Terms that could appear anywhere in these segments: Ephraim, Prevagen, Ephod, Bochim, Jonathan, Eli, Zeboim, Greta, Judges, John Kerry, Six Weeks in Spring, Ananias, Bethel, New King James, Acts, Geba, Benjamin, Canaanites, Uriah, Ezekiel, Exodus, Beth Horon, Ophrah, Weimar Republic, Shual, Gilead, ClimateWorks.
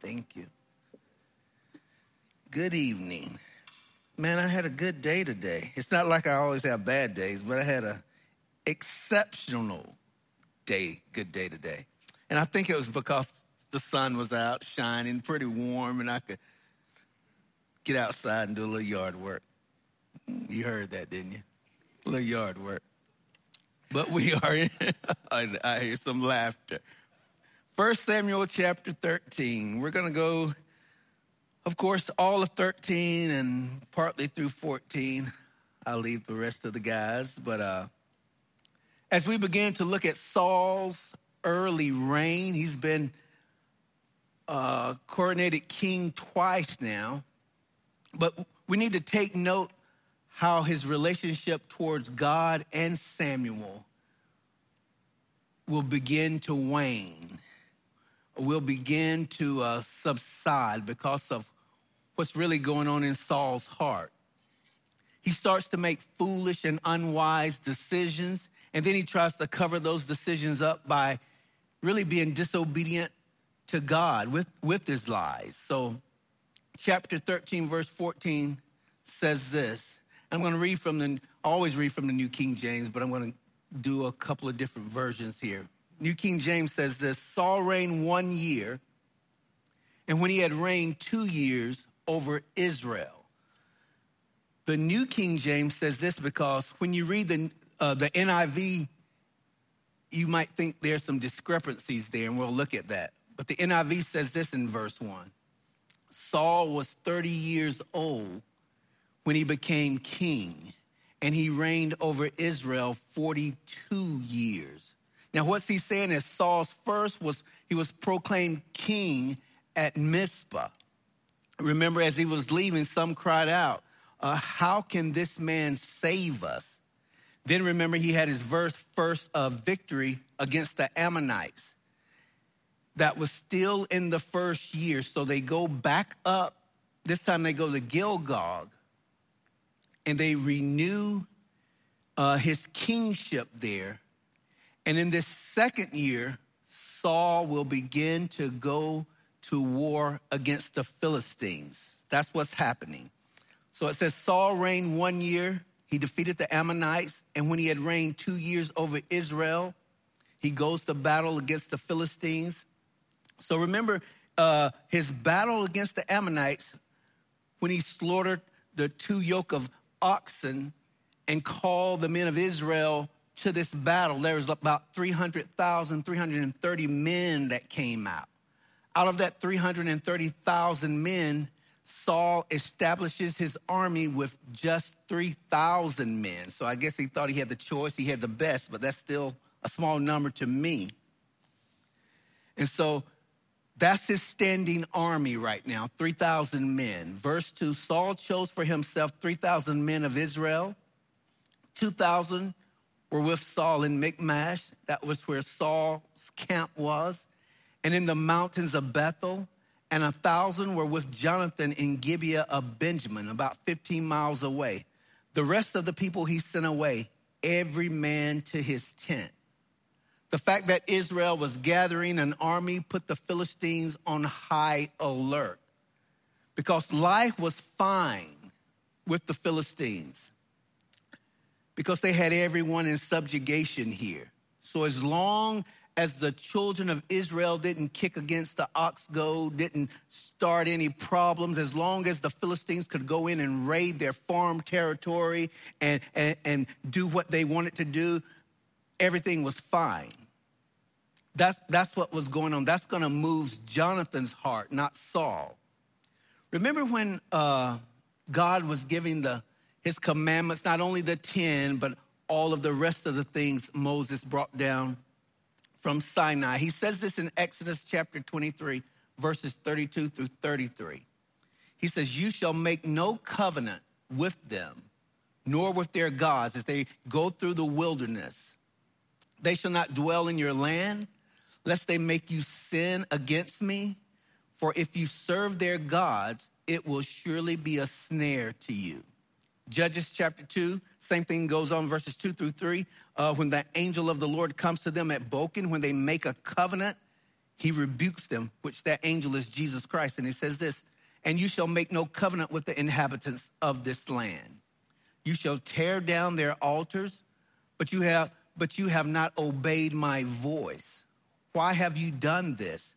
Thank you. Good evening. Man, I had a good day today. It's not like I always have bad days, but I had an exceptional day, good day today. And I think it was because the sun was out shining, pretty warm, and I could get outside and do a little yard work. You heard that, didn't you? A little yard work. But we are in, I hear some laughter. 1 Samuel chapter 13. We're going to go, of course, all of 13 and partly through 14. I'll leave the rest of the guys. But as we begin to look at Saul's early reign, he's been coronated king twice now. But we need to take note how his relationship towards God and Samuel will begin to wane, will begin to subside because of what's really going on in Saul's heart. He starts to make foolish and unwise decisions, and then he tries to cover those decisions up by really being disobedient to God with his lies. So chapter 13, verse 14 says this. I'm going to read from the New King James, but I'm going to do a couple of different versions here. New King James says this: Saul reigned 1 year, and when he had reigned 2 years over Israel. The New King James says this because when you read the NIV, you might think there's some discrepancies there, and we'll look at that. But the NIV says this in verse 1. Saul was 30 years old when he became king, and he reigned over Israel 42 years. Now, what's he saying is Saul's first was he was proclaimed king at Mizpah. Remember, as he was leaving, some cried out, how can this man save us? Then remember, he had his first victory against the Ammonites. That was still in the first year. So they go back up. This time they go to Gilgal. And they renew his kingship there. And in this second year, Saul will begin to go to war against the Philistines. That's what's happening. So it says Saul reigned 1 year. He defeated the Ammonites. And when he had reigned 2 years over Israel, he goes to battle against the Philistines. So remember, his battle against the Ammonites, when he slaughtered the 2 yoke of oxen and call the men of Israel to this battle. There was about 330 men that came out. Out of that 330,000 men, Saul establishes his army with just 3,000 men. So I guess he thought he had the choice, he had the best, but that's still a small number to me. And so that's his standing army right now, 3,000 men. Verse 2, Saul chose for himself 3,000 men of Israel. 2,000 were with Saul in Michmash. That was where Saul's camp was. And in the mountains of Bethel. And 1,000 were with Jonathan in Gibeah of Benjamin, about 15 miles away. The rest of the people he sent away, every man to his tent. The fact that Israel was gathering an army put the Philistines on high alert because life was fine with the Philistines because they had everyone in subjugation here. So as long as the children of Israel didn't kick against the ox goad, didn't start any problems, as long as the Philistines could go in and raid their farm territory and do what they wanted to do, everything was fine. That's what was going on. That's going to move Jonathan's heart, not Saul. Remember when God was giving his commandments, not only the 10, but all of the rest of the things Moses brought down from Sinai. He says this in Exodus chapter 23, verses 32 through 33. He says, you shall make no covenant with them, nor with their gods as they go through the wilderness. They shall not dwell in your land, lest they make you sin against me. For if you serve their gods, it will surely be a snare to you. Judges chapter 2, same thing goes on, verses 2 through 3. When the angel of the Lord comes to them at Bochim, when they make a covenant, he rebukes them, which that angel is Jesus Christ. And he says this, and you shall make no covenant with the inhabitants of this land. You shall tear down their altars, but you have not obeyed my voice. Why have you done this?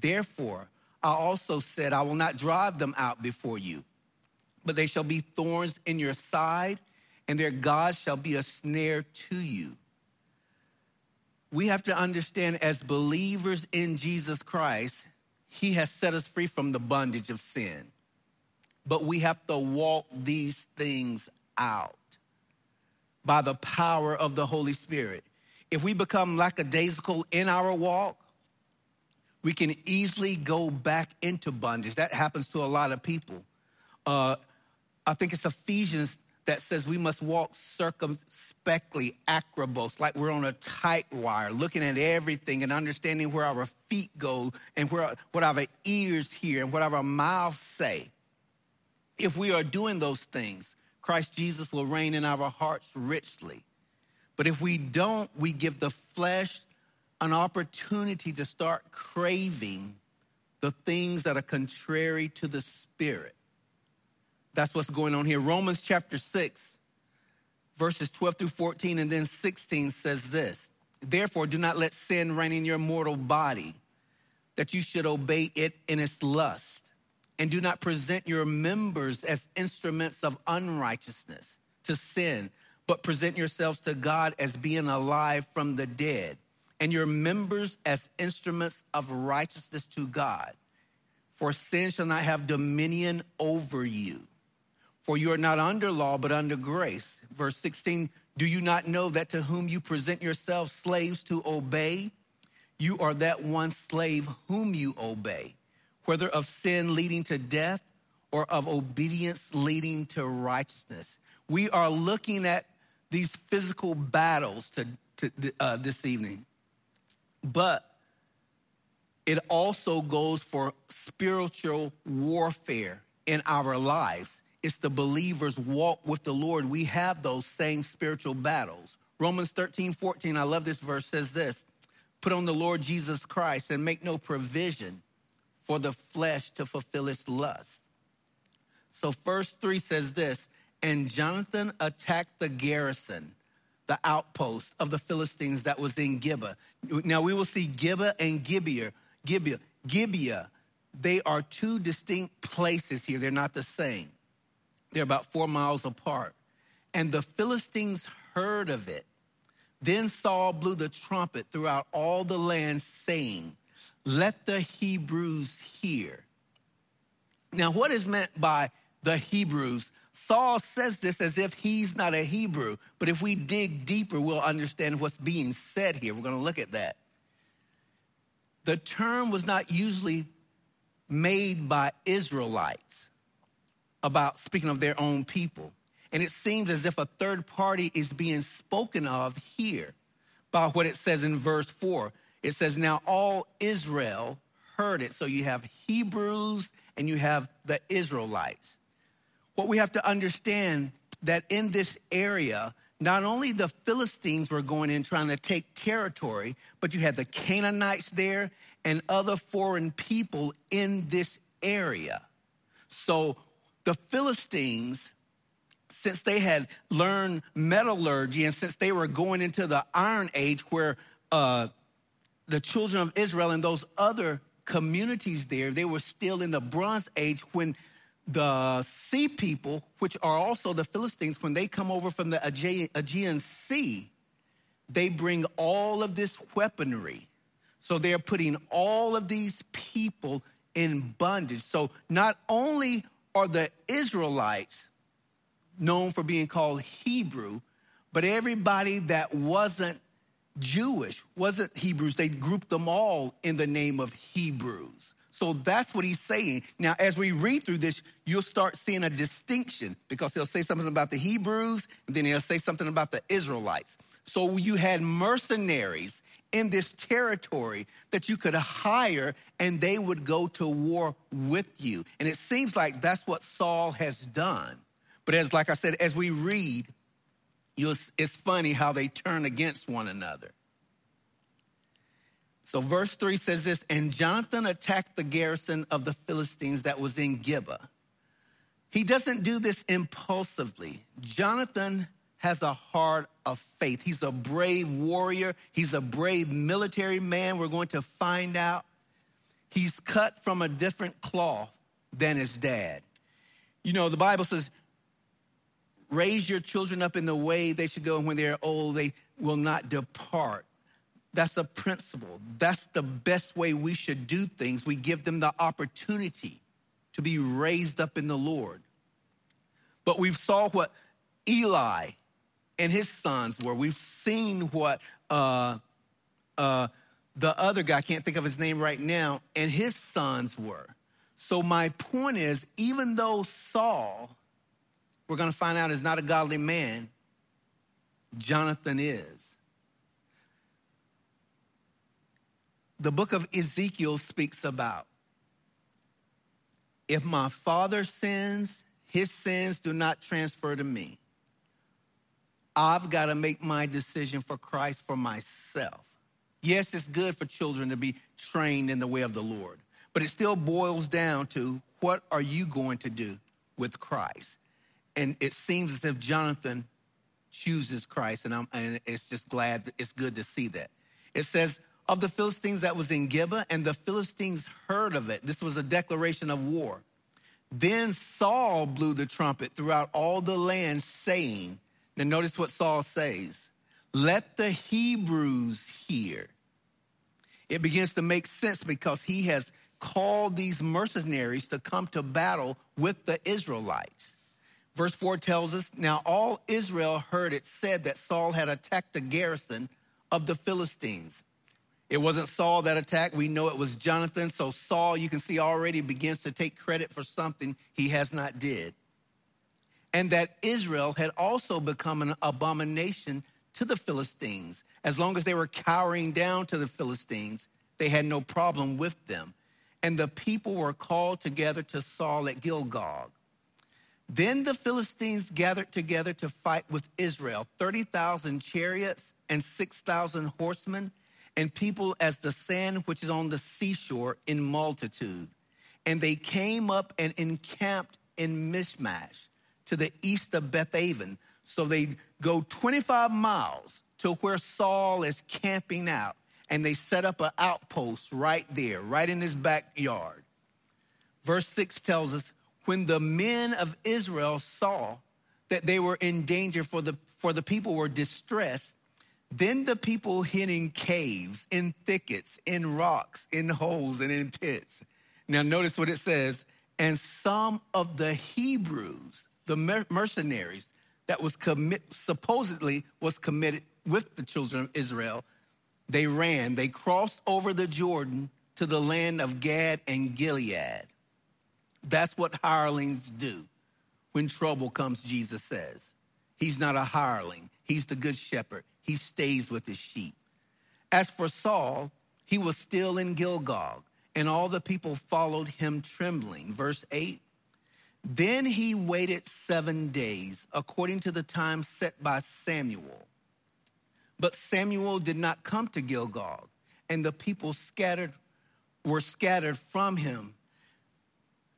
Therefore, I also said, I will not drive them out before you, but they shall be thorns in your side, and their gods shall be a snare to you. We have to understand as believers in Jesus Christ, he has set us free from the bondage of sin. But we have to walk these things out by the power of the Holy Spirit. If we become lackadaisical in our walk, we can easily go back into bondage. That happens to a lot of people. I think it's Ephesians that says we must walk circumspectly, acrobos, like we're on a tight wire, looking at everything and understanding where our feet go and what our ears hear and what our mouths say. If we are doing those things, Christ Jesus will reign in our hearts richly. But if we don't, we give the flesh an opportunity to start craving the things that are contrary to the Spirit. That's what's going on here. Romans chapter 6, verses 12 through 14, and then 16 says this. Therefore, do not let sin reign in your mortal body, that you should obey it in its lust. And do not present your members as instruments of unrighteousness to sin, but present yourselves to God as being alive from the dead, and your members as instruments of righteousness to God. For sin shall not have dominion over you. For you are not under law, but under grace. Verse 16, do you not know that to whom you present yourselves slaves to obey, you are that one slave whom you obey, whether of sin leading to death or of obedience leading to righteousness. We are looking at these physical battles this evening. But it also goes for spiritual warfare in our lives. It's the believer's walk with the Lord. We have those same spiritual battles. Romans 13:14, I love this verse, says this, put on the Lord Jesus Christ and make no provision for the flesh to fulfill its lust. So verse 3 says this, and Jonathan attacked the garrison, the outpost of the Philistines that was in Gibeah. Now we will see Gibeah and Gibeah. They are two distinct places here. They're not the same. They're about 4 miles apart. And the Philistines heard of it. Then Saul blew the trumpet throughout all the land, saying, let the Hebrews hear. Now what is meant by the Hebrews? Saul says this as if he's not a Hebrew, but if we dig deeper, we'll understand what's being said here. We're going to look at that. The term was not usually made by Israelites about speaking of their own people. And it seems as if a third party is being spoken of here by what it says in verse 4. It says, now all Israel heard it. So you have Hebrews and you have the Israelites. What we have to understand that in this area, not only the Philistines were going in trying to take territory, but you had the Canaanites there and other foreign people in this area. So the Philistines, since they had learned metallurgy and since they were going into the Iron Age where the children of Israel and those other communities there, they were still in the Bronze Age when the sea people, which are also the Philistines, when they come over from the Aegean Sea, they bring all of this weaponry. So they're putting all of these people in bondage. So not only are the Israelites known for being called Hebrew, but everybody that wasn't Jewish, wasn't Hebrews, they grouped them all in the name of Hebrews. So that's what he's saying. Now, as we read through this, you'll start seeing a distinction because he'll say something about the Hebrews, and then he'll say something about the Israelites. So you had mercenaries in this territory that you could hire, and they would go to war with you. And it seems like that's what Saul has done. But as, like I said, as we read, it's funny how they turn against one another. So verse 3 says this, and Jonathan attacked the garrison of the Philistines that was in Geba. He doesn't do this impulsively. Jonathan has a heart of faith. He's a brave warrior. He's a brave military man. We're going to find out. He's cut from a different cloth than his dad. You know, the Bible says, raise your children up in the way they should go, and when they're old, they will not depart. That's a principle. That's the best way we should do things. We give them the opportunity to be raised up in the Lord. But we've saw what Eli and his sons were. We've seen what the other guy, I can't think of his name right now, and his sons were. So my point is, even though Saul, we're going to find out, is not a godly man, Jonathan is. The book of Ezekiel speaks about, if my father sins, his sins do not transfer to me. I've got to make my decision for Christ for myself. Yes, it's good for children to be trained in the way of the Lord, but it still boils down to, what are you going to do with Christ? And it seems as if Jonathan chooses Christ, and it's just glad, that it's good to see that. It says, of the Philistines that was in Gibeah, and the Philistines heard of it. This was a declaration of war. Then Saul blew the trumpet throughout all the land, saying, now notice what Saul says, let the Hebrews hear. It begins to make sense because he has called these mercenaries to come to battle with the Israelites. Verse 4 tells us, now all Israel heard it said that Saul had attacked the garrison of the Philistines. It wasn't Saul that attacked. We know it was Jonathan. So Saul, you can see already, begins to take credit for something he has not did. And that Israel had also become an abomination to the Philistines. As long as they were cowering down to the Philistines, they had no problem with them. And the people were called together to Saul at Gilgal. Then the Philistines gathered together to fight with Israel, 30,000 chariots and 6,000 horsemen, and people as the sand which is on the seashore in multitude. And they came up and encamped in Michmash to the east of Beth-aven. So they go 25 miles to where Saul is camping out. And they set up an outpost right there, right in his backyard. Verse 6 tells us, when the men of Israel saw that they were in danger, for the people were distressed, then the people hid in caves, in thickets, in rocks, in holes, and in pits. Now notice what it says. And some of the Hebrews, the mercenaries that was supposedly was committed with the children of Israel, they ran. They crossed over the Jordan to the land of Gad and Gilead. That's what hirelings do when trouble comes, Jesus says. He's not a hireling. He's the good shepherd. He stays with his sheep. As for Saul, he was still in Gilgal, and all the people followed him trembling. Verse 8, then he waited 7 days, according to the time set by Samuel. But Samuel did not come to Gilgal, and the people were scattered from him.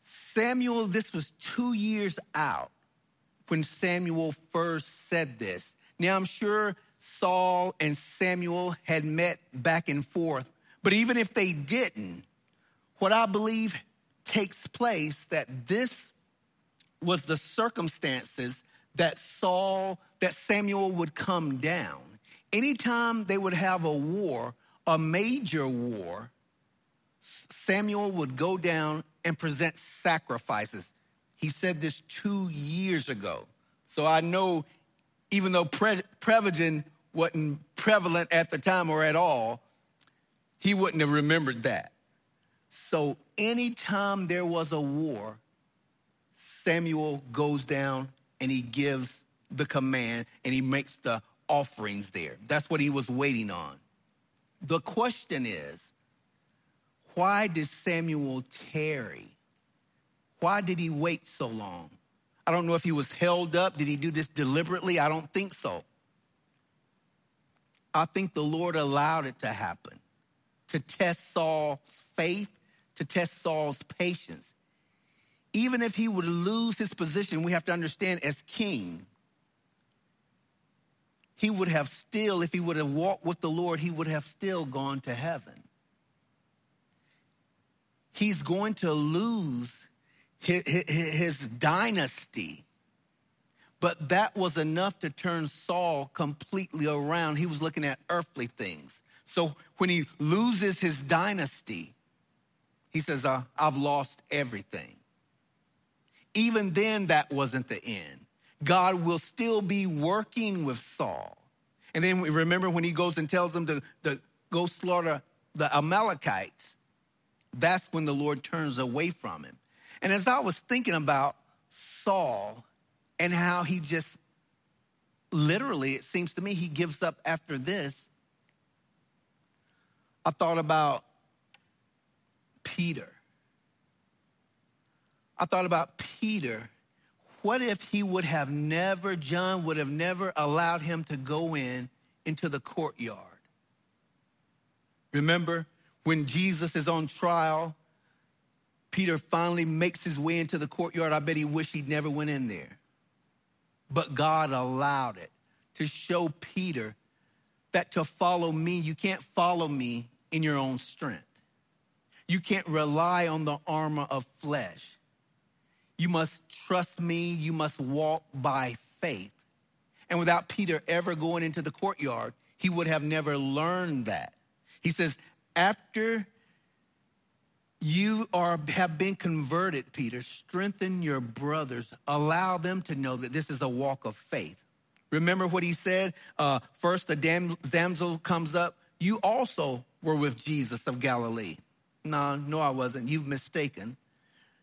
Samuel, this was 2 years out when Samuel first said this. Now, I'm sure Saul and Samuel had met back and forth. But even if they didn't, what I believe takes place that this was the circumstances that Samuel would come down. Anytime they would have a war, a major war, Samuel would go down and present sacrifices. He said this 2 years ago. So I know, even though Prevagen wasn't prevalent at the time or at all, he wouldn't have remembered that. So anytime there was a war, Samuel goes down and he gives the command and he makes the offerings there. That's what he was waiting on. The question is, why did Samuel tarry? Why did he wait so long? I don't know if he was held up. Did he do this deliberately? I don't think so. I think the Lord allowed it to happen to test Saul's faith, to test Saul's patience. Even if he would lose his position, we have to understand, as king, he would have still, if he would have walked with the Lord, he would have still gone to heaven. He's going to lose his dynasty. But that was enough to turn Saul completely around. He was looking at earthly things. So when he loses his dynasty, he says, I've lost everything. Even then, that wasn't the end. God will still be working with Saul. And then we remember when he goes and tells them to go slaughter the Amalekites, that's when the Lord turns away from him. And as I was thinking about Saul and how he just literally, it seems to me, he gives up after this, I thought about Peter. What if he would have never, John would have never allowed him to go into the courtyard? Remember, when Jesus is on trial, Peter finally makes his way into the courtyard. I bet he wished he'd never went in there. But God allowed it to show Peter that to follow me, you can't follow me in your own strength. You can't rely on the armor of flesh. You must trust me. You must walk by faith. And without Peter ever going into the courtyard, he would have never learned that. He says, after you have been converted, Peter, strengthen your brothers. Allow them to know that this is a walk of faith. Remember what he said? First, the damsel comes up. You also were with Jesus of Galilee. No, I wasn't. You've mistaken.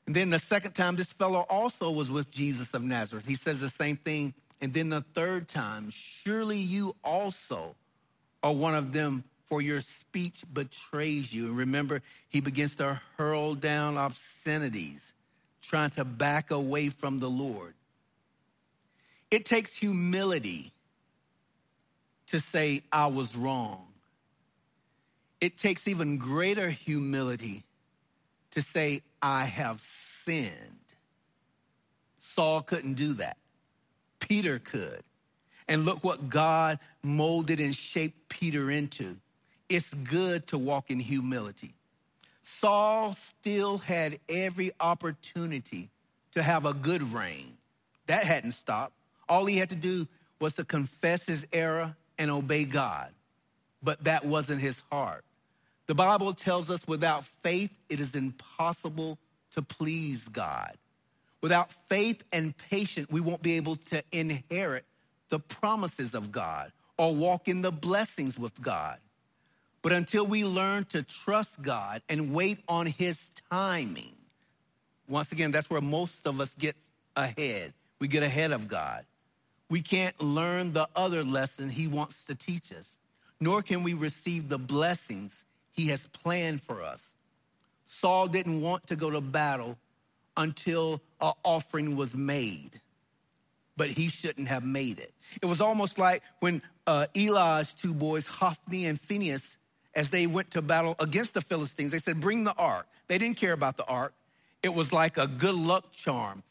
And then the second time, this fellow also was with Jesus of Nazareth. He says the same thing. And then the third time, surely you also are one of them, for your speech betrays you. And remember, he begins to hurl down obscenities, trying to back away from the Lord. It takes humility to say, I was wrong. It takes even greater humility to say, I have sinned. Saul couldn't do that. Peter could. And look what God molded and shaped Peter into. It's good to walk in humility. Saul still had every opportunity to have a good reign. That hadn't stopped. All he had to do was to confess his error and obey God. But that wasn't his heart. The Bible tells us without faith, it is impossible to please God. Without faith and patience, we won't be able to inherit the promises of God or walk in the blessings with God. But until we learn to trust God and wait on his timing, once again, that's where most of us get ahead. We get ahead of God. We can't learn the other lesson he wants to teach us, nor can we receive the blessings he has planned for us. Saul didn't want to go to battle until an offering was made, but he shouldn't have made it. It was almost like when Eli's two boys, Hophni and Phinehas, as they went to battle against the Philistines, they said, bring the ark. They didn't care about the ark. It was like a good luck charm.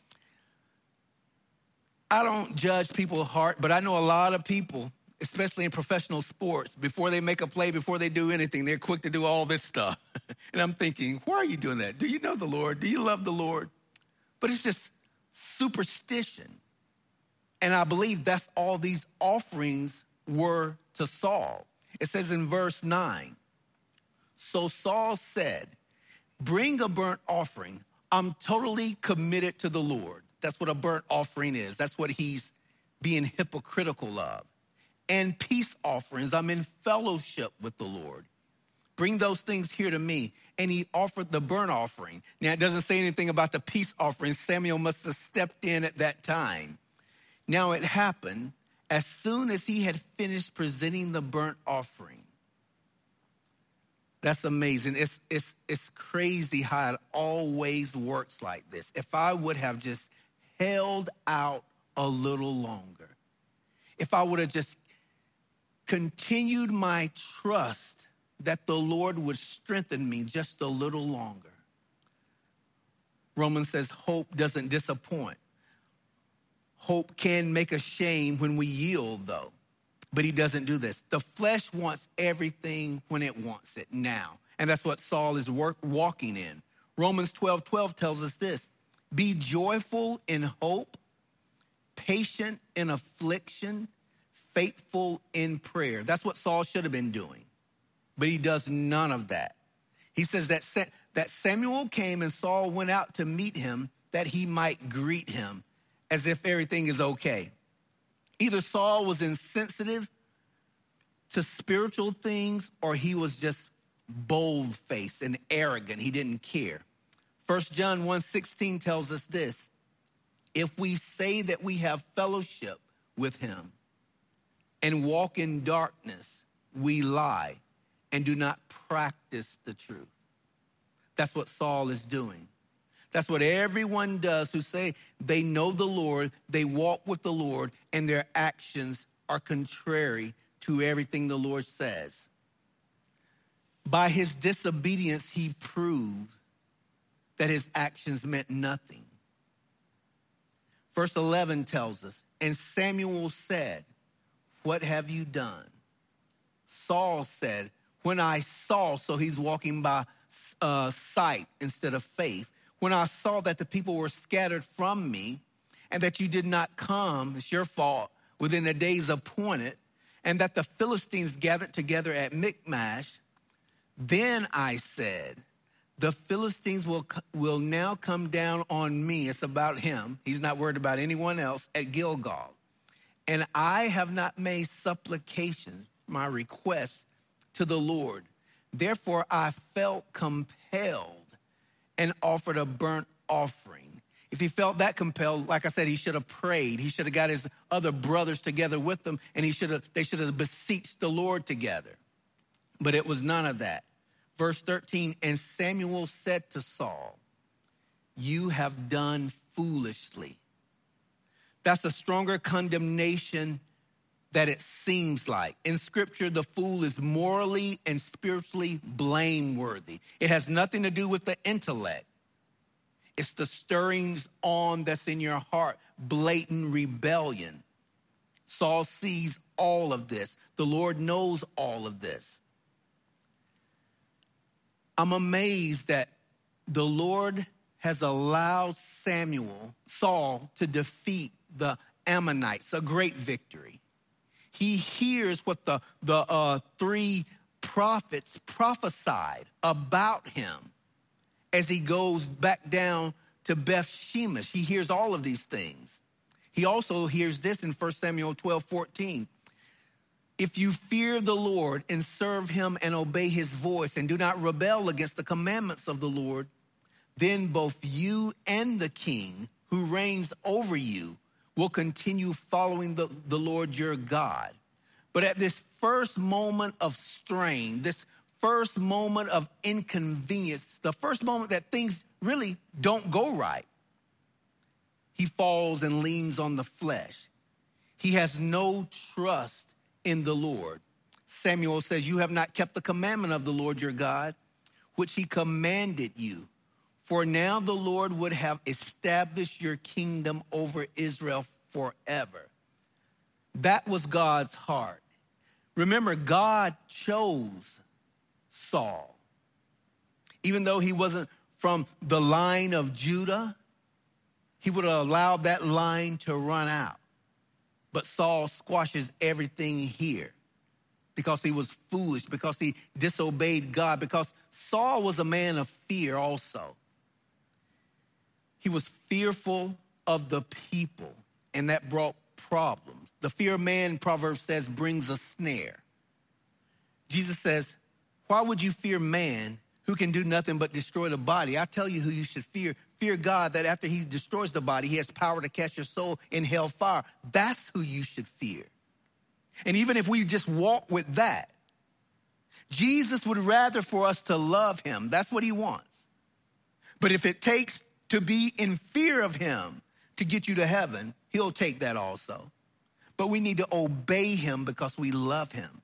I don't judge people's heart, but I know a lot of people, especially in professional sports, before they make a play, before they do anything, they're quick to do all this stuff. And I'm thinking, why are you doing that? Do you know the Lord? Do you love the Lord? But it's just superstition. And I believe that's all these offerings were to Saul. It says in verse 9, so Saul said, bring a burnt offering. I'm totally committed to the Lord. That's what a burnt offering is. That's what he's being hypocritical of. And peace offerings. I'm in fellowship with the Lord. Bring those things here to me. And he offered the burnt offering. Now, it doesn't say anything about the peace offering. Samuel must have stepped in at that time. Now, it happened as soon as he had finished presenting the burnt offering. That's amazing. It's crazy how it always works like this. If I would have just held out a little longer, if I would have just continued my trust that the Lord would strengthen me just a little longer. Romans says hope doesn't disappoint. Hope can make us shame when we yield, though. But he doesn't do this. The flesh wants everything when it wants it now. And that's what Saul is walking in. Romans 12:12 tells us this. Be joyful in hope, patient in affliction, faithful in prayer. That's what Saul should have been doing. But he does none of that. He says that Samuel came and Saul went out to meet him that he might greet him as if everything is okay. Either Saul was insensitive to spiritual things or he was just bold-faced and arrogant. He didn't care. 1 John 1:16 tells us this. If we say that we have fellowship with him and walk in darkness, we lie and do not practice the truth. That's what Saul is doing. That's what everyone does who say they know the Lord, they walk with the Lord, and their actions are contrary to everything the Lord says. By his disobedience, he proved that his actions meant nothing. Verse 11 tells us, and Samuel said, what have you done? Saul said, when I saw, so he's walking by sight instead of faith. When I saw that the people were scattered from me and that you did not come, it's your fault, within the days appointed, and that the Philistines gathered together at Michmash, then I said, the Philistines will now come down on me. It's about him. He's not worried about anyone else at Gilgal. And I have not made supplication, my request to the Lord. Therefore, I felt compelled and offered a burnt offering. If he felt that compelled, like I said, he should have prayed. He should have got his other brothers together with them, and they should have beseeched the Lord together. But it was none of that. Verse 13, and Samuel said to Saul, you have done foolishly. That's a stronger condemnation than it seems like. In Scripture, the fool is morally and spiritually blameworthy. It has nothing to do with the intellect. It's the stirrings on that's in your heart, blatant rebellion. Saul sees all of this. The Lord knows all of this. I'm amazed that the Lord has allowed Saul to defeat the Ammonites, a great victory. He hears what the three prophets prophesied about him as he goes back down to Bethshemesh. He hears all of these things. He also hears this in 1 Samuel 12:14. If you fear the Lord and serve him and obey his voice and do not rebel against the commandments of the Lord, then both you and the king who reigns over you will continue following the Lord your God. But at this first moment of strain, this first moment of inconvenience, the first moment that things really don't go right, he falls and leans on the flesh. He has no trust in the Lord. Samuel says, you have not kept the commandment of the Lord your God, which he commanded you. For now the Lord would have established your kingdom over Israel forever. That was God's heart. Remember, God chose Saul. Even though he wasn't from the line of Judah, he would have allowed that line to run out. But Saul squashes everything here because he was foolish, because he disobeyed God, because Saul was a man of fear also. He was fearful of the people, and that brought problems. The fear of man, Proverbs says, brings a snare. Jesus says, why would you fear man who can do nothing but destroy the body? I tell you who you should fear. Fear God, that after he destroys the body, he has power to catch your soul in hell fire. That's who you should fear. And even if we just walk with that, Jesus would rather for us to love him. That's what he wants. But if it takes to be in fear of him to get you to heaven, he'll take that also. But we need to obey him because we love him.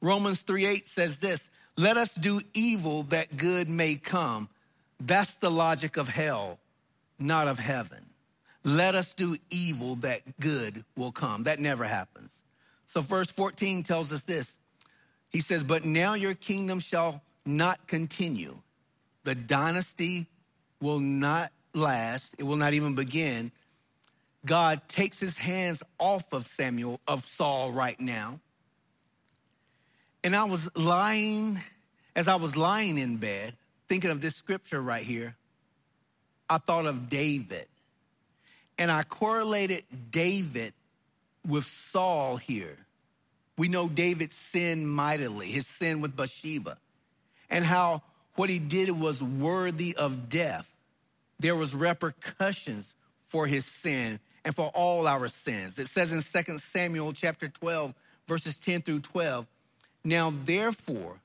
Romans 3:8 says this, let us do evil that good may come. That's the logic of hell, not of heaven. Let us do evil that good will come. That never happens. So verse 14 tells us this. He says, but now your kingdom shall not continue. The dynasty will not last. It will not even begin. God takes his hands off of Saul right now. And as I was lying in bed, thinking of this scripture right here, I thought of David. And I correlated David with Saul here. We know David sinned mightily, his sin with Bathsheba, and how what he did was worthy of death. There was repercussions for his sin and for all our sins. It says in 2 Samuel chapter 12, verses 10 through 12, now, therefore,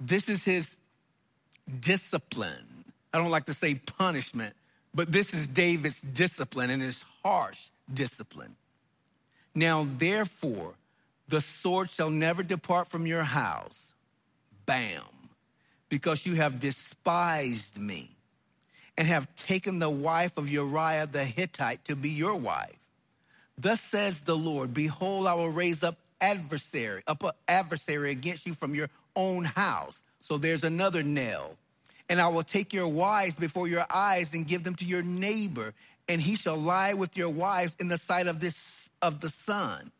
this is his discipline. I don't like to say punishment, but this is David's discipline, and it's harsh discipline. Now, therefore, the sword shall never depart from your house. Bam. Because you have despised me and have taken the wife of Uriah the Hittite to be your wife. Thus says the Lord, behold, I will raise up an adversary against you from your own house. So there's another nail. And I will take your wives before your eyes and give them to your neighbor, and he shall lie with your wives in the sight of the sun.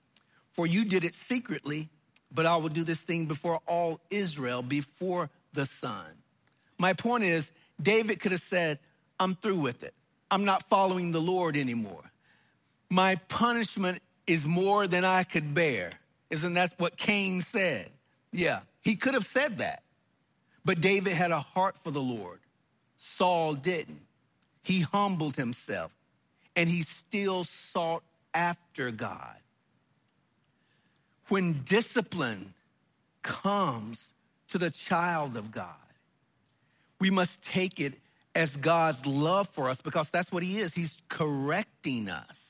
For you did it secretly, but I will do this thing before all Israel, before the sun. My point is, David could have said, I'm through with it. I'm not following the Lord anymore. My punishment is more than I could bear. Isn't that what Cain said? Yeah, he could have said that. But David had a heart for the Lord. Saul didn't. He humbled himself, and he still sought after God. When discipline comes to the child of God, we must take it as God's love for us, because that's what he is. He's correcting us.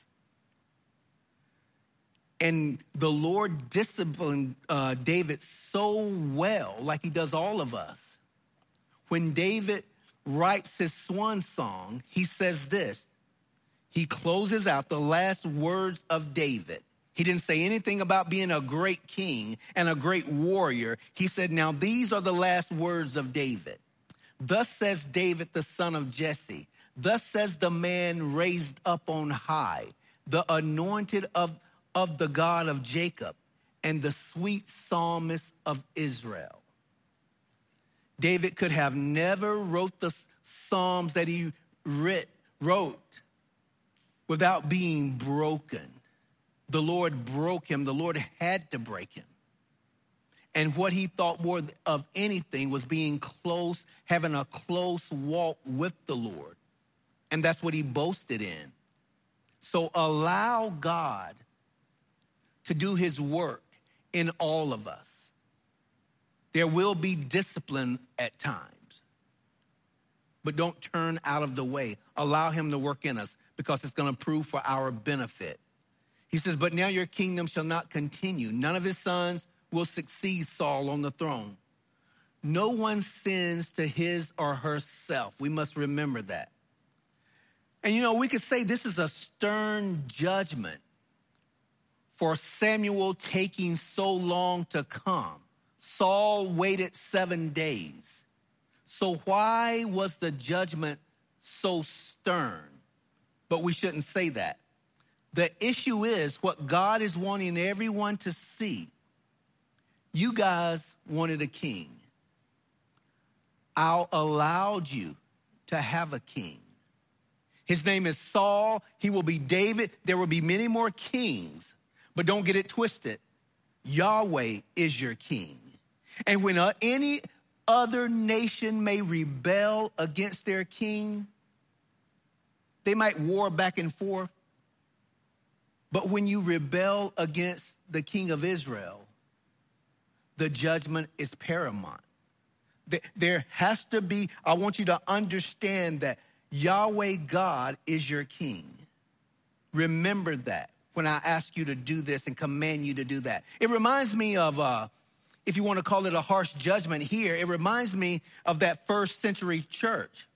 And the Lord disciplined David so well, like he does all of us. When David writes his swan song, he says this. He closes out the last words of David. He didn't say anything about being a great king and a great warrior. He said, now these are the last words of David. Thus says David, the son of Jesse. Thus says the man raised up on high, the anointed of the God of Jacob and the sweet psalmist of Israel. David could have never wrote the psalms that he wrote without being broken. The Lord broke him. The Lord had to break him. And what he thought more of anything was being close, having a close walk with the Lord. And that's what he boasted in. So allow God to do his work in all of us. There will be discipline at times, but don't turn out of the way. Allow him to work in us, because it's going to prove for our benefit. He says, but now your kingdom shall not continue. None of his sons will succeed Saul on the throne. No one sins to his or herself. We must remember that. And we could say this is a stern judgment for Samuel taking so long to come. Saul waited 7 days. So why was the judgment so stern? But we shouldn't say that. The issue is what God is wanting everyone to see. You guys wanted a king. I allowed you to have a king. His name is Saul. He will be David. There will be many more kings. But don't get it twisted. Yahweh is your king. And when any other nation may rebel against their king, they might war back and forth. But when you rebel against the king of Israel, the judgment is paramount. There has to be, I want you to understand that Yahweh God is your king. Remember that when I ask you to do this and command you to do that. It reminds me of if you want to call it a harsh judgment here, it reminds me of that first century church,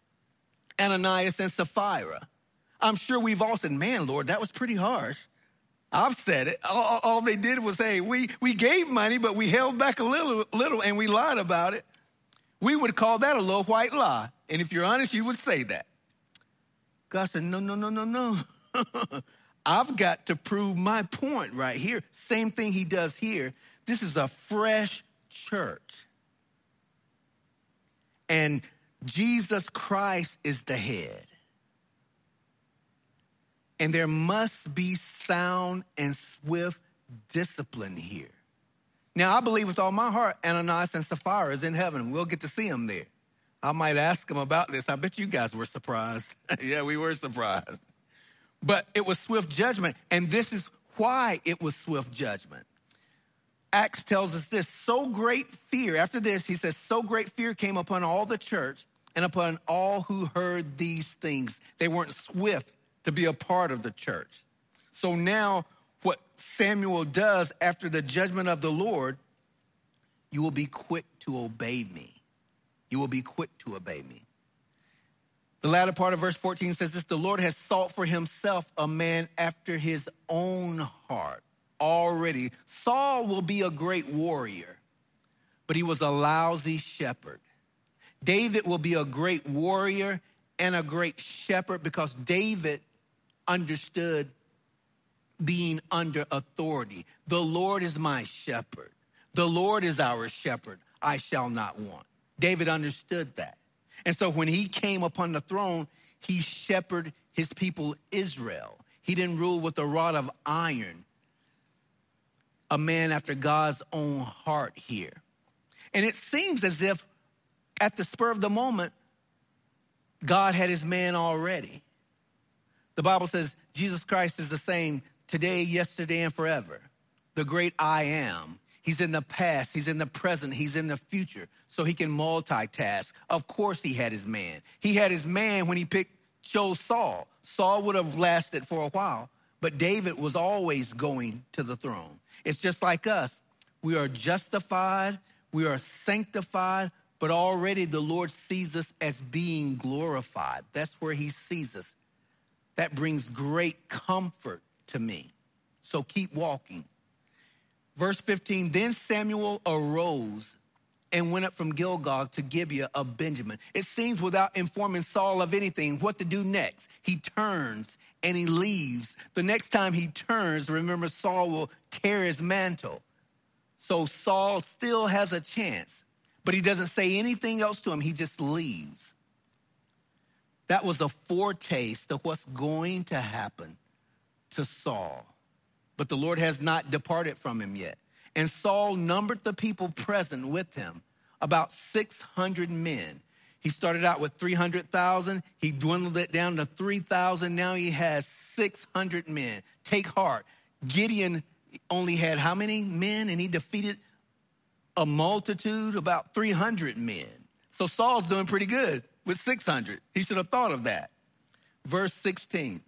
Ananias and Sapphira. I'm sure we've all said, man, Lord, that was pretty harsh. I've said it. All they did was say, we gave money, but we held back a little and we lied about it. We would call that a low white lie. And if you're honest, you would say that. God said, no. I've got to prove my point right here. Same thing he does here. This is a fresh church. And Jesus Christ is the head. And there must be sound and swift discipline here. Now, I believe with all my heart, Ananias and Sapphira is in heaven. We'll get to see them there. I might ask them about this. I bet you guys were surprised. Yeah, we were surprised. But it was swift judgment, and this is why it was swift judgment. Acts tells us this, so great fear, after this, he says, so great fear came upon all the church and upon all who heard these things. They weren't swift to be a part of the church. So now what Samuel does after the judgment of the Lord, you will be quick to obey me. You will be quick to obey me. The latter part of verse 14 says this, the Lord has sought for himself a man after his own heart already. Saul will be a great warrior, but he was a lousy shepherd. David will be a great warrior and a great shepherd because David understood being under authority. The Lord is my shepherd. The Lord is our shepherd. I shall not want. David understood that. And so when he came upon the throne, he shepherded his people Israel. He didn't rule with a rod of iron. A man after God's own heart here. And it seems as if at the spur of the moment, God had his man already. The Bible says Jesus Christ is the same today, yesterday, and forever. The great I am. He's in the past, he's in the present, he's in the future, so he can multitask. Of course he had his man. He had his man when he chose Saul. Saul would have lasted for a while, but David was always going to the throne. It's just like us. We are justified, we are sanctified, but already the Lord sees us as being glorified. That's where he sees us. That brings great comfort to me. So keep walking. Verse 15, then Samuel arose and went up from Gilgal to Gibeah of Benjamin. It seems without informing Saul of anything, what to do next. He turns and he leaves. The next time he turns, remember Saul will tear his mantle. So Saul still has a chance, but he doesn't say anything else to him. He just leaves. That was a foretaste of what's going to happen to Saul. But the Lord has not departed from him yet. And Saul numbered the people present with him, about 600 men. He started out with 300,000. He dwindled it down to 3,000. Now he has 600 men. Take heart. Gideon only had how many men? And he defeated a multitude, about 300 men. So Saul's doing pretty good with 600. He should have thought of that. Verse 16,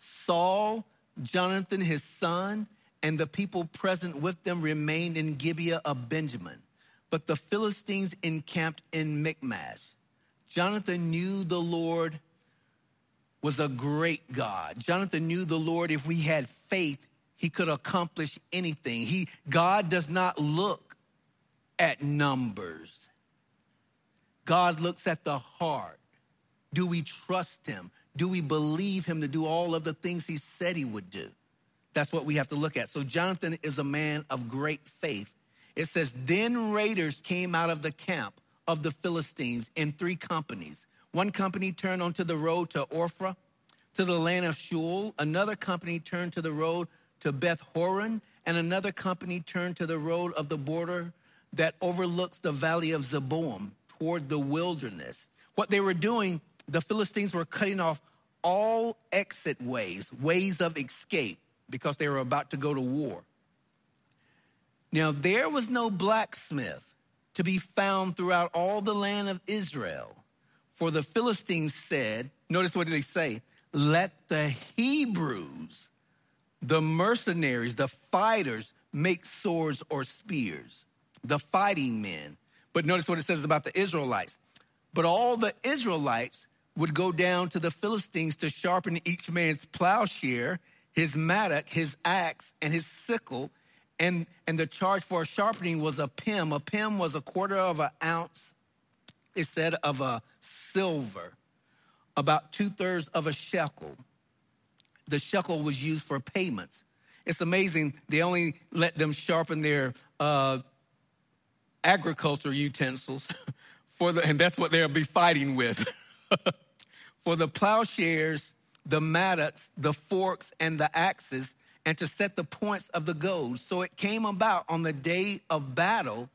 Saul, Jonathan, his son, and the people present with them remained in Gibeah of Benjamin. But the Philistines encamped in Michmash. Jonathan knew the Lord was a great God. Jonathan knew the Lord, if we had faith, he could accomplish anything. God does not look at numbers. God looks at the heart. Do we trust him? Do we believe him to do all of the things he said he would do? That's what we have to look at. So Jonathan is a man of great faith. It says, then raiders came out of the camp of the Philistines in three companies. One company turned onto the road to Ophrah, to the land of Shual. Another company turned to the road to Beth Horon. And another company turned to the road of the border that overlooks the valley of Zeboim toward the wilderness. What they were doing, the Philistines were cutting off all exit ways, ways of escape, because they were about to go to war. Now, there was no blacksmith to be found throughout all the land of Israel. For the Philistines said, notice what they say, let the Hebrews, the mercenaries, the fighters, make swords or spears. the fighting men. But notice what it says about the Israelites. But all the Israelites would go down to the Philistines to sharpen each man's plowshare, his mattock, his axe, and his sickle. And the charge for sharpening was a pim. A pim was a quarter of an ounce, it said, of a silver, about 2/3 of a shekel. The shekel was used for payments. It's amazing. They only let them sharpen their agriculture utensils, and that's what they'll be fighting with. For the plowshares, the mattocks, the forks, and the axes, and to set the points of the goads. So it came about on the day of battle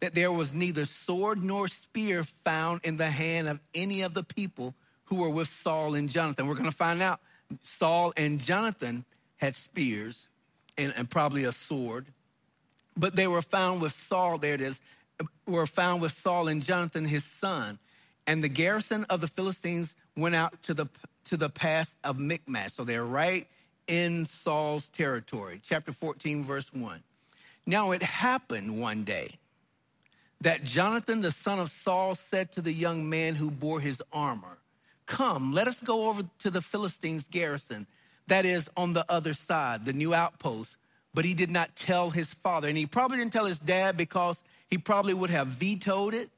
that there was neither sword nor spear found in the hand of any of the people who were with Saul and Jonathan. We're going to find out Saul and Jonathan had spears and probably a sword, but they were found with Saul, there it is, were found with Saul and Jonathan, his son. And the garrison of the Philistines went out to the pass of Michmash. So they're right in Saul's territory. Chapter 14, verse 1. Now it happened one day that Jonathan, the son of Saul, said to the young man who bore his armor, "Come, let us go over to the Philistines' garrison, that is on the other side, the new outpost." But he did not tell his father. And he probably didn't tell his dad because he probably would have vetoed it.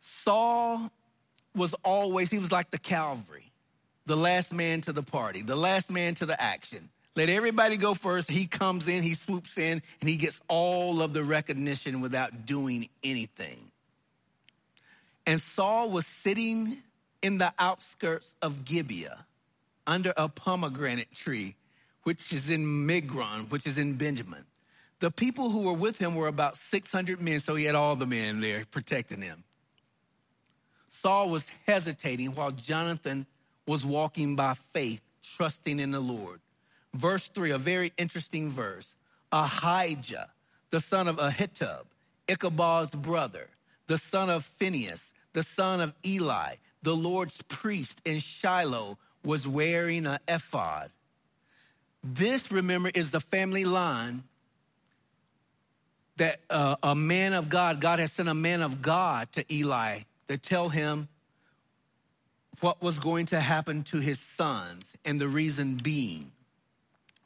Saul was like the cavalry, the last man to the party, the last man to the action. Let everybody go first. He comes in, he swoops in, and he gets all of the recognition without doing anything. And Saul was sitting in the outskirts of Gibeah under a pomegranate tree, which is in Migron, which is in Benjamin. The people who were with him were about 600 men, so he had all the men there protecting him. Saul was hesitating while Jonathan was walking by faith, trusting in the Lord. Verse 3, a very interesting verse. Ahijah, the son of Ahitub, Ichabod's brother, the son of Phinehas, the son of Eli, the Lord's priest in Shiloh, was wearing an ephod. This, remember, is the family line that a man of God has sent a man of God to Eli to tell him what was going to happen to his sons, and the reason being.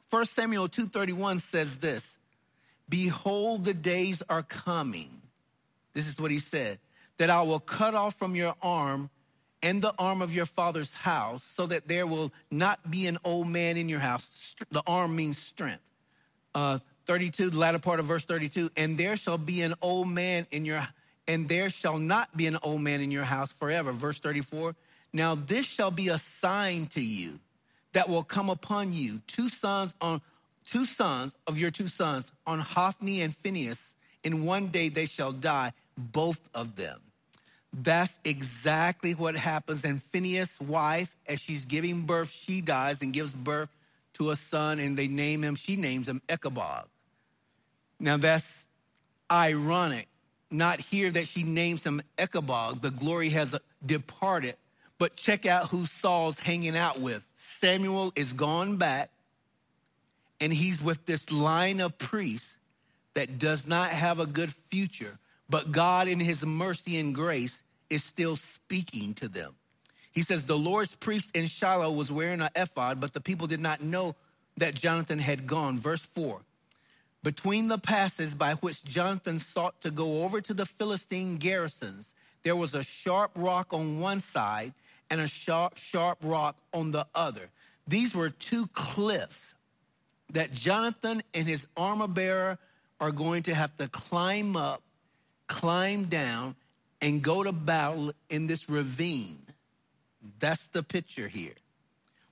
1 Samuel 2:31 says this, "Behold, the days are coming," this is what he said, "that I will cut off from your arm and the arm of your father's house, so that there will not be an old man in your house." The arm means strength. 32, the latter part of verse 32. "And there shall be an old man in your, and there shall not be an old man in your house forever." Verse 34. "Now this shall be a sign to you that will come upon you: two sons of your two sons, on Hophni and Phinehas. In one day they shall die, both of them." That's exactly what happens. And Phinehas' wife, as she's giving birth, she dies and gives birth to a son, and they name him, she names him Ichabod. Now that's ironic. Not here that she names him Ichabod, the glory has departed, but check out who Saul's hanging out with. Samuel is gone back, and he's with this line of priests that does not have a good future. But God, in his mercy and grace, is still speaking to them. He says, "The Lord's priest in Shiloh was wearing an ephod," but the people did not know that Jonathan had gone. Verse 4, "Between the passes by which Jonathan sought to go over to the Philistine garrisons, there was a sharp rock on one side and a sharp rock on the other." These were two cliffs that Jonathan and his armor bearer are going to have to climb up, climb down, and go to battle in this ravine. That's the picture here.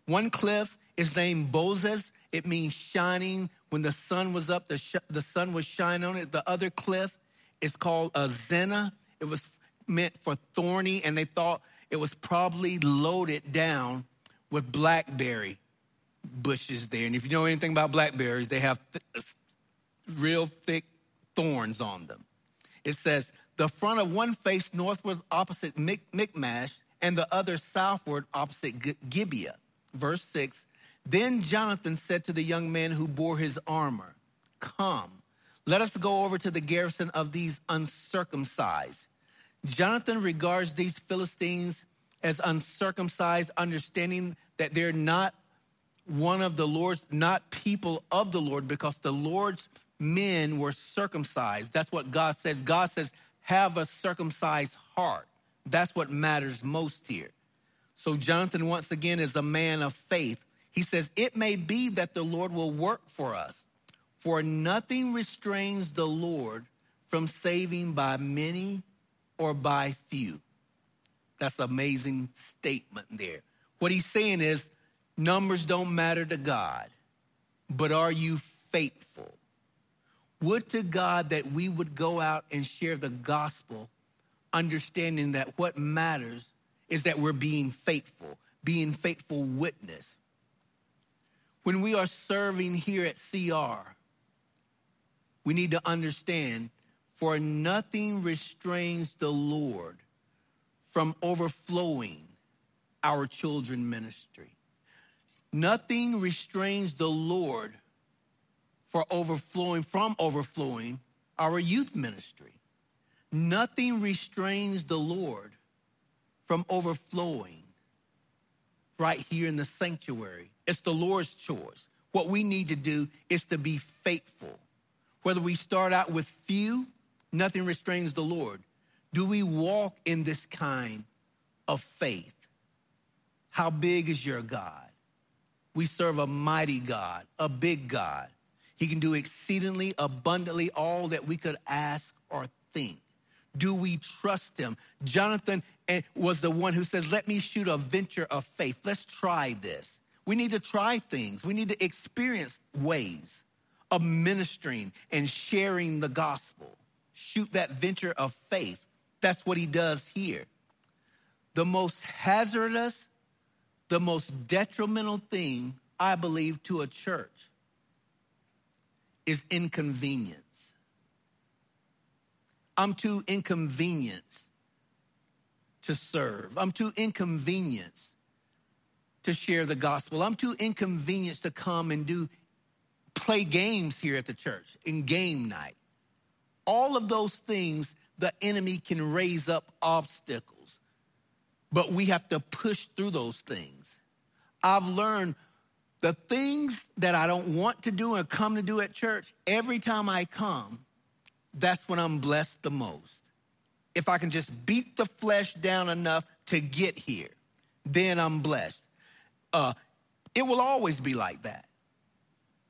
One cliff is named Bozes. It means shining. When the sun was up, the sun was shining on it. The other cliff is called Zena. It was meant for thorny, and they thought it was probably loaded down with blackberry bushes there. And if you know anything about blackberries, they have real thick thorns on them. It says, "The front of one face northward opposite Michmash, and the other southward opposite Gibeah." Verse 6, "Then Jonathan said to the young man who bore his armor, 'Come, Let us go over to the garrison of these uncircumcised. Jonathan regards these Philistines as uncircumcised, understanding that they're not one of the Lord's, not people of the Lord, because the Lord's men were circumcised. That's what God says. God says, have a circumcised heart. That's what matters most here. So Jonathan, once again, is a man of faith. He says, it may be that the Lord will work for us, for nothing restrains the Lord from saving by many or by few. That's an amazing statement there. What he's saying is, numbers don't matter to God, but are you faithful? Would to God that we would go out and share the gospel, understanding that what matters is that we're being faithful witness. When we are serving here at CR, we need to understand, for nothing restrains the Lord from overflowing our children's ministry. Nothing restrains the Lord from overflowing our youth ministry. Nothing restrains the Lord from overflowing right here in the sanctuary. It's the Lord's chores. What we need to do is to be faithful. Whether we start out with few, nothing restrains the Lord. Do we walk in this kind of faith? How big is your God? We serve a mighty God, a big God. He can do exceedingly abundantly all that we could ask or think. Do we trust him? Jonathan was the one who says, let me shoot a venture of faith. Let's try this. We need to try things. We need to experience ways of ministering and sharing the gospel. Shoot that venture of faith. That's what he does here. The most hazardous, the most detrimental thing, I believe, to a church is inconvenience. I'm too inconvenienced to serve. I'm too inconvenienced to share the gospel. I'm too inconvenienced to come and play games here at the church in game night. All of those things, the enemy can raise up obstacles. But we have to push through those things. I've learned the things that I don't want to do and come to do at church, every time I come, that's when I'm blessed the most. If I can just beat the flesh down enough to get here, then I'm blessed. It will always be like that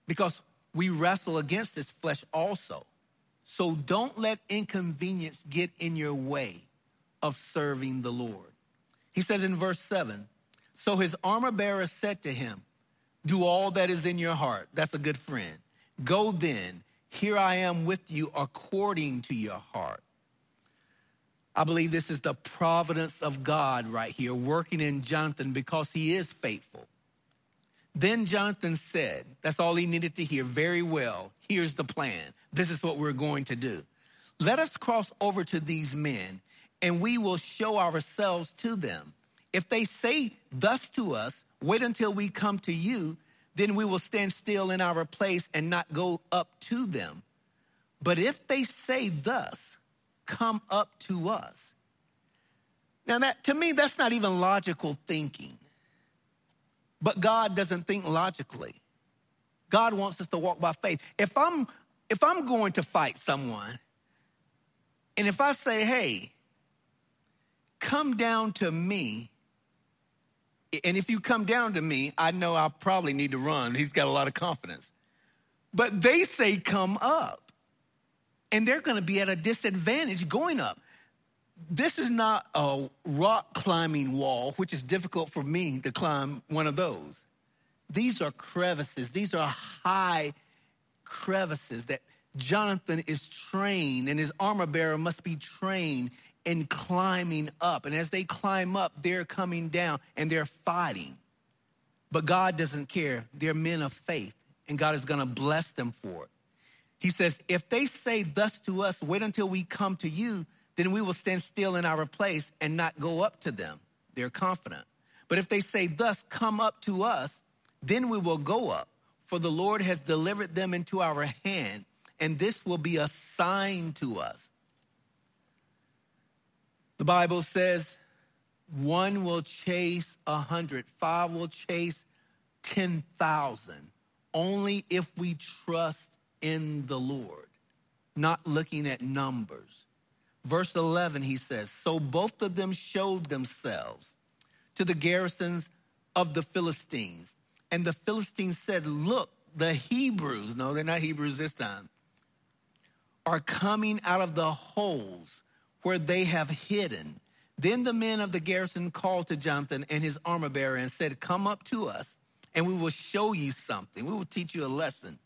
because we wrestle against this flesh also. So don't let inconvenience get in your way of serving the Lord. He says in verse 7, so his armor bearer said to him, do all that is in your heart. That's a good friend. Go then, here I am with you according to your heart. I believe this is the providence of God right here, working in Jonathan because he is faithful. Then Jonathan said, that's all he needed to hear. Very well, here's the plan. This is what we're going to do. Let us cross over to these men, and we will show ourselves to them. If they say thus to us, wait until we come to you, then we will stand still in our place and not go up to them. But if they say thus, come up to us. Now that, to me, that's not even logical thinking. But God doesn't think logically. God wants us to walk by faith. If I'm going to fight someone, and if I say, hey, come down to me, and if you come down to me, I know I probably need to run. He's got a lot of confidence. But they say come up, and they're going to be at a disadvantage going up. This is not a rock climbing wall, which is difficult for me to climb one of those. These are crevices. These are high crevices that Jonathan is trained, and his armor bearer must be trained and climbing up. And as they climb up, they're coming down and they're fighting. But God doesn't care. They're men of faith, and God is going to bless them for it. He says, if they say thus to us, wait until we come to you, then we will stand still in our place and not go up to them. They're confident. But if they say thus, come up to us, then we will go up, for the Lord has delivered them into our hand, and this will be a sign to us. The Bible says 1 will chase 100, 5 will chase 10,000, only if we trust in the Lord, not looking at numbers. Verse 11, he says, so both of them showed themselves to the garrisons of the Philistines. And the Philistines said, look, the Hebrews, no, they're not Hebrews this time, are coming out of the holes where they have hidden. Then the men of the garrison called to Jonathan and his armor bearer and said, come up to us and we will show you something. We will teach you a lesson.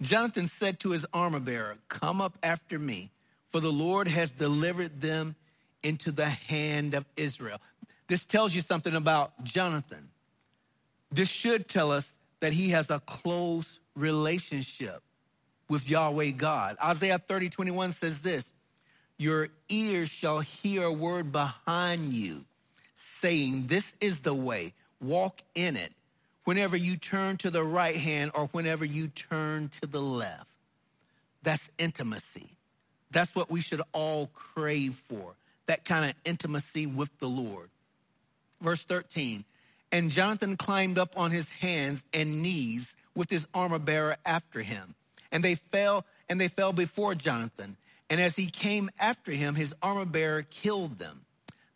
Jonathan said to his armor bearer, come up after me, for the Lord has delivered them into the hand of Israel. This tells you something about Jonathan. This should tell us that he has a close relationship with Yahweh God. Isaiah 30:21 says this, your ears shall hear a word behind you saying, this is the way, walk in it, whenever you turn to the right hand or whenever you turn to the left. That's intimacy. That's what we should all crave for, that kind of intimacy with the Lord. Verse 13, and Jonathan climbed up on his hands and knees with his armor bearer after him. And they fell before Jonathan. And as he came after him, his armor bearer killed them.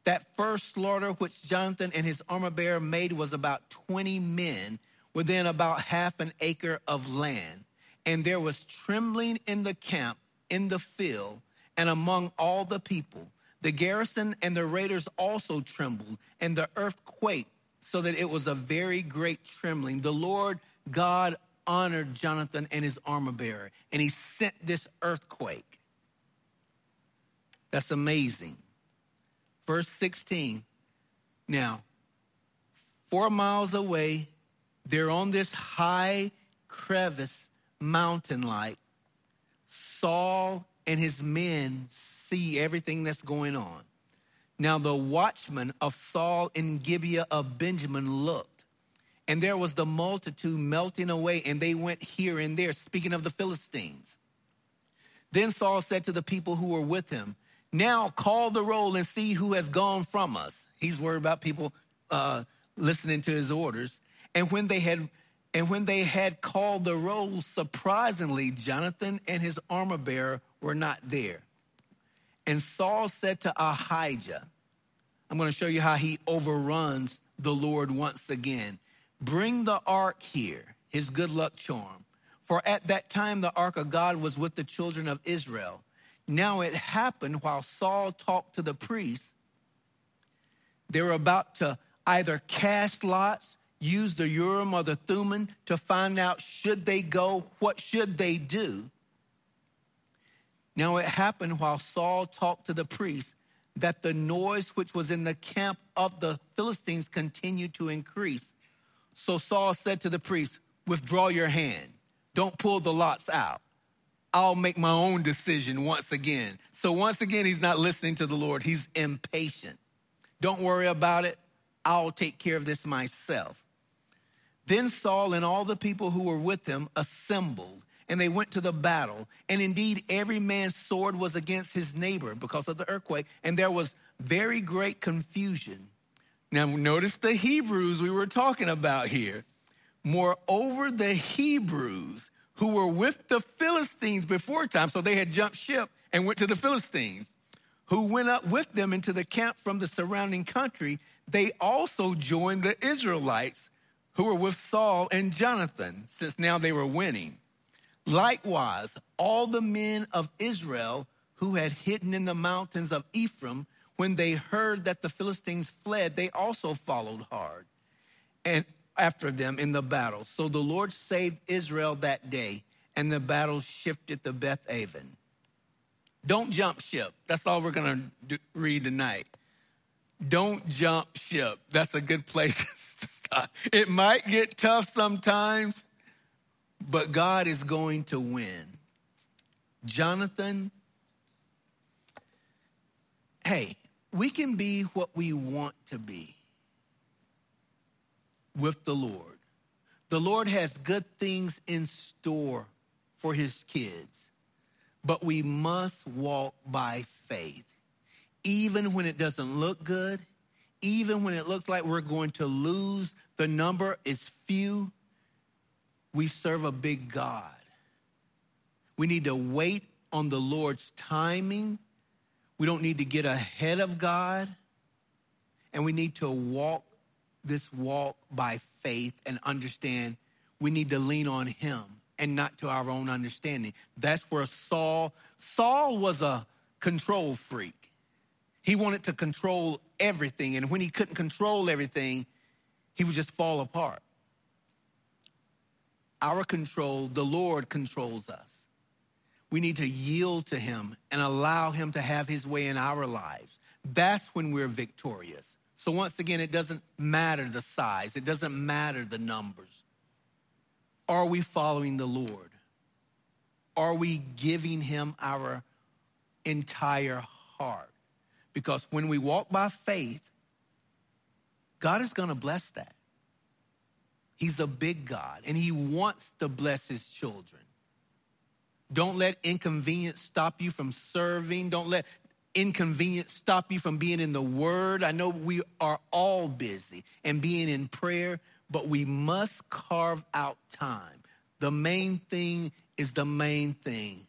That first slaughter which Jonathan and his armor bearer made was about 20 men within about half an acre of land. And there was trembling in the camp, in the field, and among all the people. The garrison and the raiders also trembled, and the earth quaked, so that it was a very great trembling. The Lord God honored Jonathan and his armor bearer, and he sent this earthquake. That's amazing. Verse 16. Now, 4 miles away, they're on this high crevice, mountain-like. Saul and his men see everything that's going on. Now the watchmen of Saul in Gibeah of Benjamin looked, and there was the multitude melting away, and they went here and there, speaking of the Philistines. Then Saul said to the people who were with him, now call the roll and see who has gone from us. He's worried about people listening to his orders. And when they had called the roll, surprisingly, Jonathan and his armor bearer were not there. And Saul said to Ahijah, I'm going to show you how he overruns the Lord once again. Bring the ark here, his good luck charm. For at that time, the ark of God was with the children of Israel. Now it happened while Saul talked to the priests, they were about to either cast lots, use the Urim or the Thummim to find out should they go, what should they do. Now it happened while Saul talked to the priests that the noise which was in the camp of the Philistines continued to increase. So Saul said to the priests, withdraw your hand. Don't pull the lots out. I'll make my own decision once again. So once again, he's not listening to the Lord. He's impatient. Don't worry about it. I'll take care of this myself. Then Saul and all the people who were with him assembled. And they went to the battle, and indeed every man's sword was against his neighbor because of the earthquake, and there was very great confusion. Now notice the Hebrews we were talking about here. Moreover, the Hebrews who were with the Philistines before time, so they had jumped ship and went to the Philistines, who went up with them into the camp from the surrounding country, they also joined the Israelites who were with Saul and Jonathan, since now they were winning. Likewise, all the men of Israel who had hidden in the mountains of Ephraim, when they heard that the Philistines fled, they also followed hard and after them in the battle. So the Lord saved Israel that day, and the battle shifted to Beth Aven. Don't jump ship. That's all we're going to read tonight. Don't jump ship. That's a good place to stop. It might get tough sometimes, but God is going to win. Jonathan, hey, we can be what we want to be with the Lord. The Lord has good things in store for his kids. But we must walk by faith. Even when it doesn't look good, even when it looks like we're going to lose, the number is few, we serve a big God. We need to wait on the Lord's timing. We don't need to get ahead of God. And we need to walk this walk by faith and understand we need to lean on him and not to our own understanding. That's where Saul was a control freak. He wanted to control everything. And when he couldn't control everything, he would just fall apart. Our control, the Lord controls us. We need to yield to him and allow him to have his way in our lives. That's when we're victorious. So once again, it doesn't matter the size. It doesn't matter the numbers. Are we following the Lord? Are we giving him our entire heart? Because when we walk by faith, God is going to bless that. He's a big God, and he wants to bless his children. Don't let inconvenience stop you from serving. Don't let inconvenience stop you from being in the word. I know we are all busy and being in prayer, but we must carve out time. The main thing is the main thing.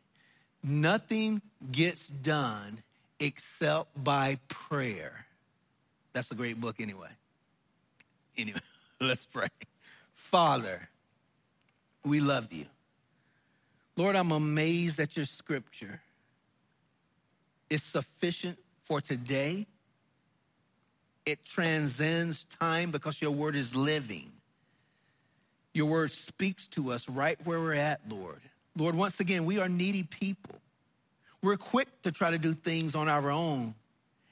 Nothing gets done except by prayer. That's a great book anyway. Anyway, let's pray. Father, we love you. Lord, I'm amazed at your scripture. It's sufficient for today. It transcends time because your word is living. Your word speaks to us right where we're at, Lord. Lord, once again, we are needy people. We're quick to try to do things on our own.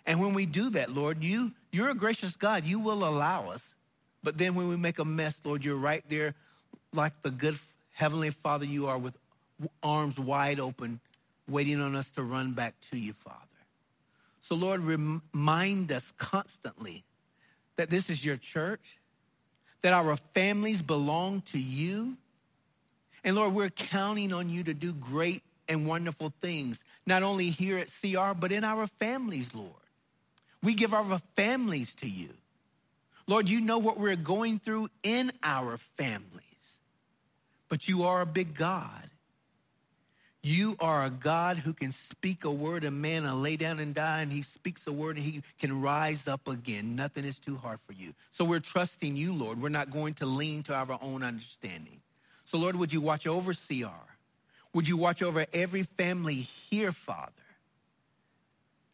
And when we do that, Lord, you're a gracious God. You will allow us. But then when we make a mess, Lord, you're right there like the good Heavenly Father you are, with arms wide open, waiting on us to run back to you, Father. So, Lord, remind us constantly that this is your church, that our families belong to you. And, Lord, we're counting on you to do great and wonderful things, not only here at CR, but in our families, Lord. We give our families to you. Lord, you know what we're going through in our families, but you are a big God. You are a God who can speak a word, and man will lay down and die, and he speaks a word, and he can rise up again. Nothing is too hard for you. So we're trusting you, Lord. We're not going to lean to our own understanding. So, Lord, would you watch over CR? Would you watch over every family here, Father,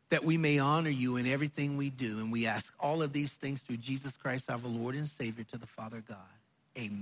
that we may honor you in everything we do? And we ask all of these things through Jesus Christ, our Lord and Savior, to the Father God. Amen.